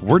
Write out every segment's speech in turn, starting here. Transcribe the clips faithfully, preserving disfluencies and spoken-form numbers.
We're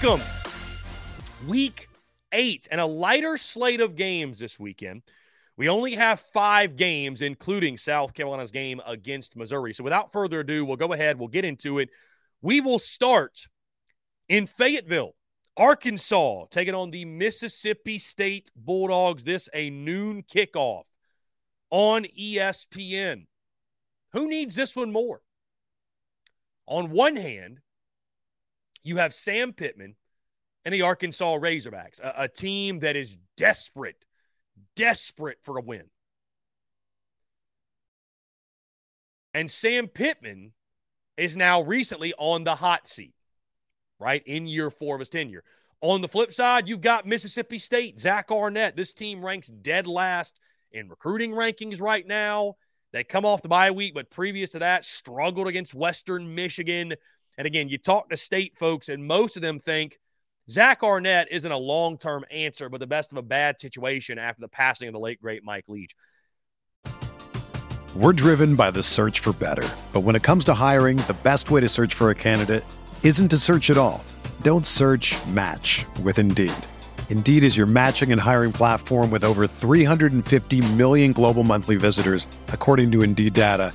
Pick'em, week eight, and a lighter slate of games this weekend. We only have five games, including South Carolina's game against Missouri. So without further ado, we'll go ahead. We'll get into it. We will start in Fayetteville, Arkansas, taking on the Mississippi State Bulldogs. This a noon kickoff on E S P N. Who needs this one more? On one hand, you have Sam Pittman and the Arkansas Razorbacks, a, a team that is desperate Desperate for a win. And Sam Pittman is now recently on the hot seat, right? In year four of his tenure. On the flip side, you've got Mississippi State, Zach Arnett. This team ranks dead last in recruiting rankings right now. They come off the bye week, but previous to that, struggled against Western Michigan. And again, you talk to state folks, and most of them think Zach Arnett isn't a long-term answer, but the best of a bad situation after the passing of the late, great Mike Leach. We're driven by the search for better. But when it comes to hiring, the best way to search for a candidate isn't to search at all. Don't search, match with Indeed. Indeed is your matching and hiring platform with over three hundred fifty million global monthly visitors, according to Indeed data,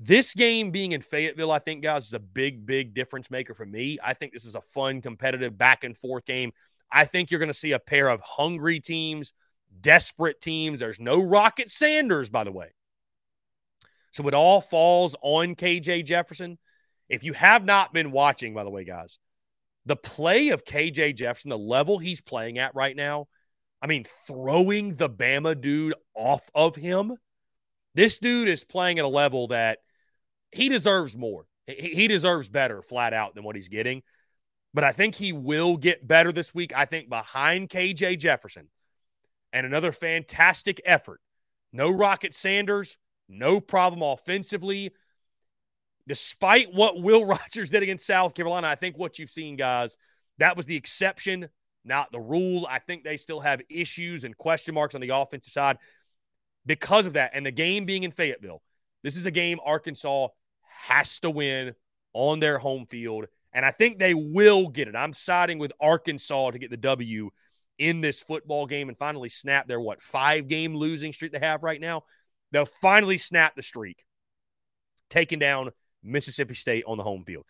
This game being in Fayetteville, I think, guys, is a big, big difference maker for me. I think this is a fun, competitive, back-and-forth game. I think you're going to see a pair of hungry teams, desperate teams. There's no Rocket Sanders, by the way. So it all falls on K J Jefferson. If you have not been watching, by the way, guys, the play of K J Jefferson, the level he's playing at right now, I mean, throwing the Bama dude off of him. This dude is playing at a level that he deserves more. He deserves better flat out than what he's getting. But I think he will get better this week. I think behind K J Jefferson and another fantastic effort. No Rocket Sanders, no problem offensively. Despite what Will Rogers did against South Carolina, I think what you've seen, guys, that was the exception, not the rule. I think they still have issues and question marks on the offensive side because of that. And the game being in Fayetteville, this is a game Arkansas has to win on their home field, and I think they will get it. I'm siding with Arkansas to get the W in this football game and finally snap their, what, five-game losing streak they have right now. They'll finally snap the streak, taking down Mississippi State on the home field.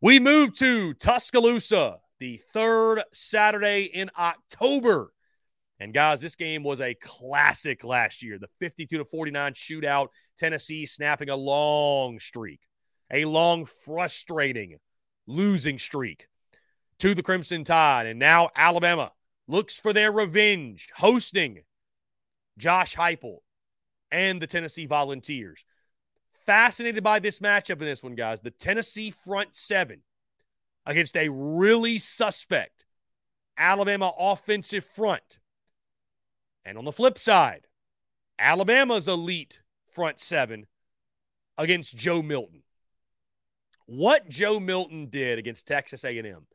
We move to Tuscaloosa, the third Saturday in October. And, guys, this game was a classic last year. The fifty-two to forty-nine shootout, Tennessee snapping a long streak, a long, frustrating losing streak to the Crimson Tide. And now Alabama looks for their revenge, hosting Josh Heupel and the Tennessee Volunteers. Fascinated by this matchup in this one, guys. The Tennessee front seven against a really suspect Alabama offensive front. And on the flip side, Alabama's elite front seven against Joe Milton. What Joe Milton did against Texas A and M,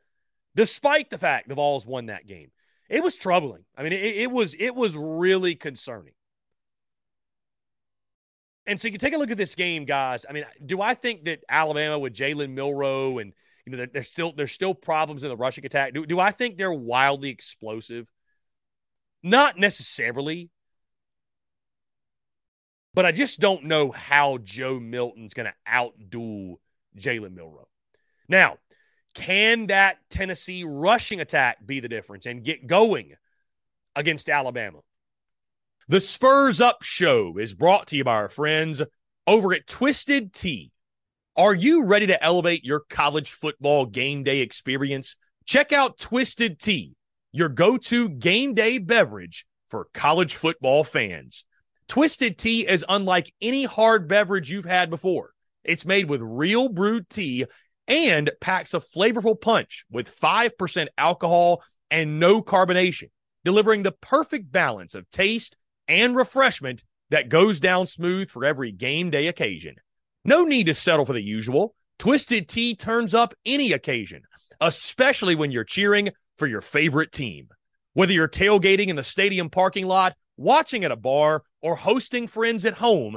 despite the fact the Vols won that game, it was troubling. I mean, it, it was it was really concerning. And so you take a look at this game, guys. I mean, do I think that Alabama with Jalen Milroe and, you know, there's still there's still problems in the rushing attack? Do, do I think they're wildly explosive? Not necessarily. But I just don't know how Joe Milton's going to outduel Jalen Milroe. Now, can that Tennessee rushing attack be the difference and get going against Alabama? The Spurs Up Show is brought to you by our friends over at Twisted Tea. Are you ready to elevate your college football game day experience? Check out Twisted Tea, your go-to game day beverage for college football fans. Twisted Tea is unlike any hard beverage you've had before. It's made with real brewed tea and packs a flavorful punch with five percent alcohol and no carbonation, delivering the perfect balance of taste and refreshment that goes down smooth for every game day occasion. No need to settle for the usual. Twisted Tea turns up any occasion, especially when you're cheering for your favorite team. Whether you're tailgating in the stadium parking lot, watching at a bar, or hosting friends at home,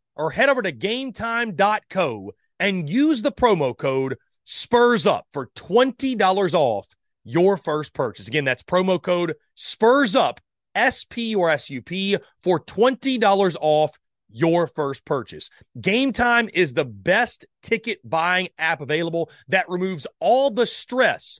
or head over to game time dot co and use the promo code Spurs Up for twenty dollars off your first purchase. Again, that's promo code Spurs Up, S P or S U P, for twenty dollars off your first purchase. Game Time is the best ticket buying app available that removes all the stress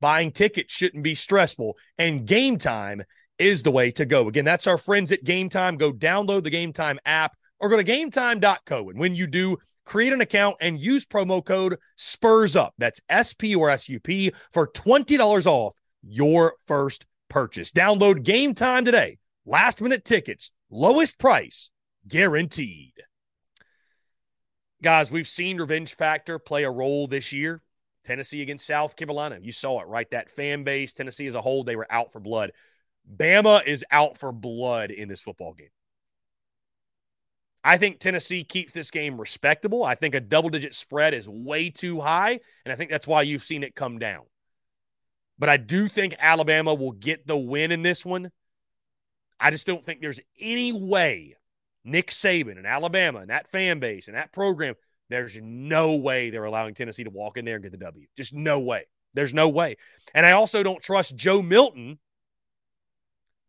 Buying tickets shouldn't be stressful, and Game Time is the way to go. Again, that's our friends at Game Time. Go download the Game Time app or go to game time dot co, and when you do, create an account and use promo code SPURSUP, that's S P or S U P, for twenty dollars off your first purchase. Download Game Time today. Last-minute tickets, lowest price, guaranteed. Guys, we've seen revenge factor play a role this year. Tennessee against South Carolina. You saw it, right? That fan base, Tennessee as a whole, they were out for blood. Bama is out for blood in this football game. I think Tennessee keeps this game respectable. I think a double-digit spread is way too high, and I think that's why you've seen it come down. But I do think Alabama will get the win in this one. I just don't think there's any way Nick Saban and Alabama and that fan base and that program – there's no way they're allowing Tennessee to walk in there and get the W. Just no way. There's no way. And I also don't trust Joe Milton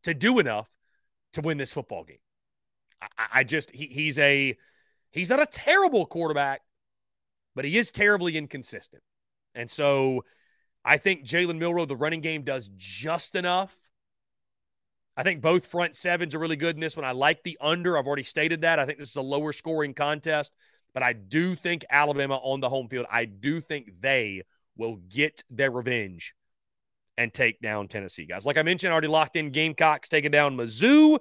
to do enough to win this football game. I, I just he, he's a he's not a terrible quarterback, but he is terribly inconsistent. And so I think Jalen Milroe, the running game, does just enough. I think both front sevens are really good in this one. I like the under. I've already stated that. I think this is a lower scoring contest. But I do think Alabama on the home field, I do think they will get their revenge and take down Tennessee, guys. Like I mentioned, already locked in Gamecocks taking down Mizzou.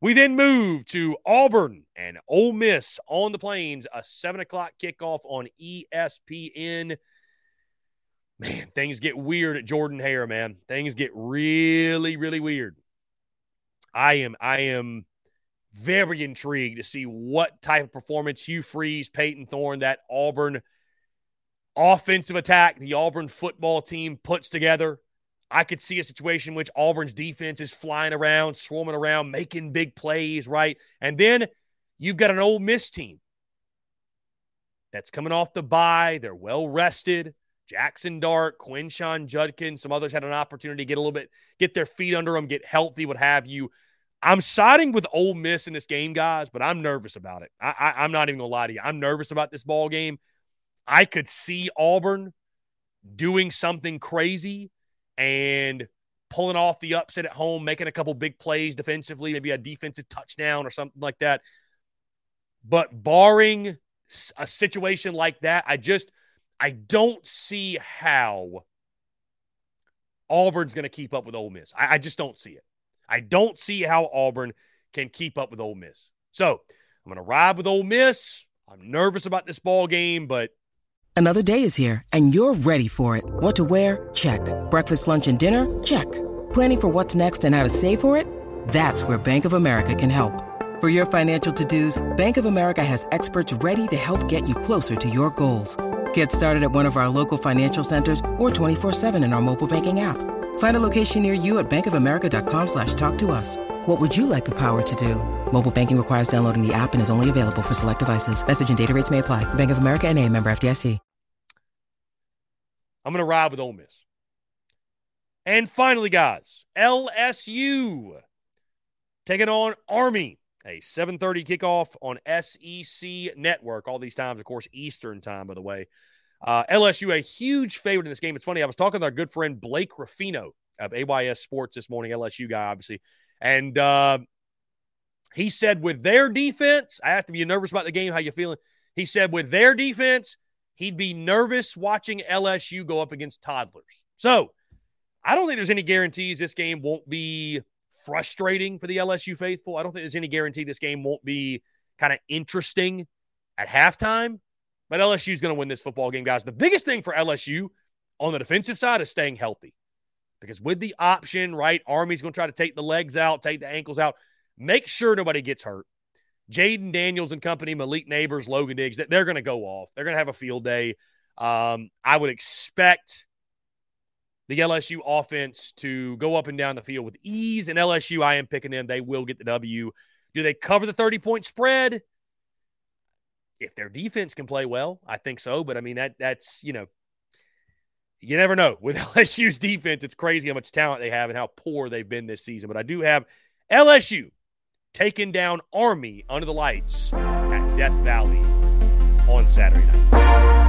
We then move to Auburn and Ole Miss on the Plains, a seven o'clock kickoff on E S P N. Man, things get weird at Jordan Hare, man. Things get really, really weird. I am, I am... very intrigued to see what type of performance Hugh Freeze, Peyton Thorne, that Auburn offensive attack, the Auburn football team puts together. I could see a situation in which Auburn's defense is flying around, swarming around, making big plays, right? And then you've got an Ole Miss team that's coming off the bye. They're well-rested. Jackson Dart, Quinshawn Judkins, some others had an opportunity to get a little bit, get their feet under them, get healthy, what have you. I'm siding with Ole Miss in this game, guys, but I'm nervous about it. I, I, I'm not even going to lie to you. I'm nervous about this ball game. I could see Auburn doing something crazy and pulling off the upset at home, making a couple big plays defensively, maybe a defensive touchdown or something like that. But barring a situation like that, I just I don't see how Auburn's going to keep up with Ole Miss. I, I just don't see it. I don't see how Auburn can keep up with Ole Miss. So I'm going to ride with Ole Miss. I'm nervous about this ball game, but another day is here, and you're ready for it. What to wear? Check. Breakfast, lunch, and dinner? Check. Planning for what's next and how to save for it? That's where Bank of America can help. For your financial to-dos, Bank of America has experts ready to help get you closer to your goals. Get started at one of our local financial centers or twenty-four seven in our mobile banking app. Find a location near you at bankofamerica.com slash talk to us. What would you like the power to do? Mobile banking requires downloading the app and is only available for select devices. Message and data rates may apply. Bank of America N A, member F D I C. I'm going to ride with Ole Miss. And finally, guys, L S U taking on Army. A seven thirty kickoff on S E C Network. All these times, of course, Eastern time, by the way. Uh, L S U, a huge favorite in this game. It's funny, I was talking to our good friend Blake Ruffino of A Y S Sports this morning, L S U guy, obviously. And uh, he said with their defense, I asked him, you nervous about the game? How you feeling? He said with their defense, he'd be nervous watching L S U go up against toddlers. So I don't think there's any guarantees this game won't be frustrating for the L S U faithful. I don't think there's any guarantee this game won't be kind of interesting at halftime. But L S U is going to win this football game, guys. The biggest thing for L S U on the defensive side is staying healthy. Because with the option, right, Army's going to try to take the legs out, take the ankles out, make sure nobody gets hurt. Jaden Daniels and company, Malik Nabers, Logan Diggs, they're going to go off. They're going to have a field day. Um, I would expect the L S U offense to go up and down the field with ease, and L S U, I am picking them. They will get the W. Do they cover the thirty-point spread? If their defense can play well, I think so. But, I mean, that that's, you know, you never know. With L S U's defense, it's crazy how much talent they have and how poor they've been this season. But I do have L S U taking down Army under the lights at Death Valley on Saturday night.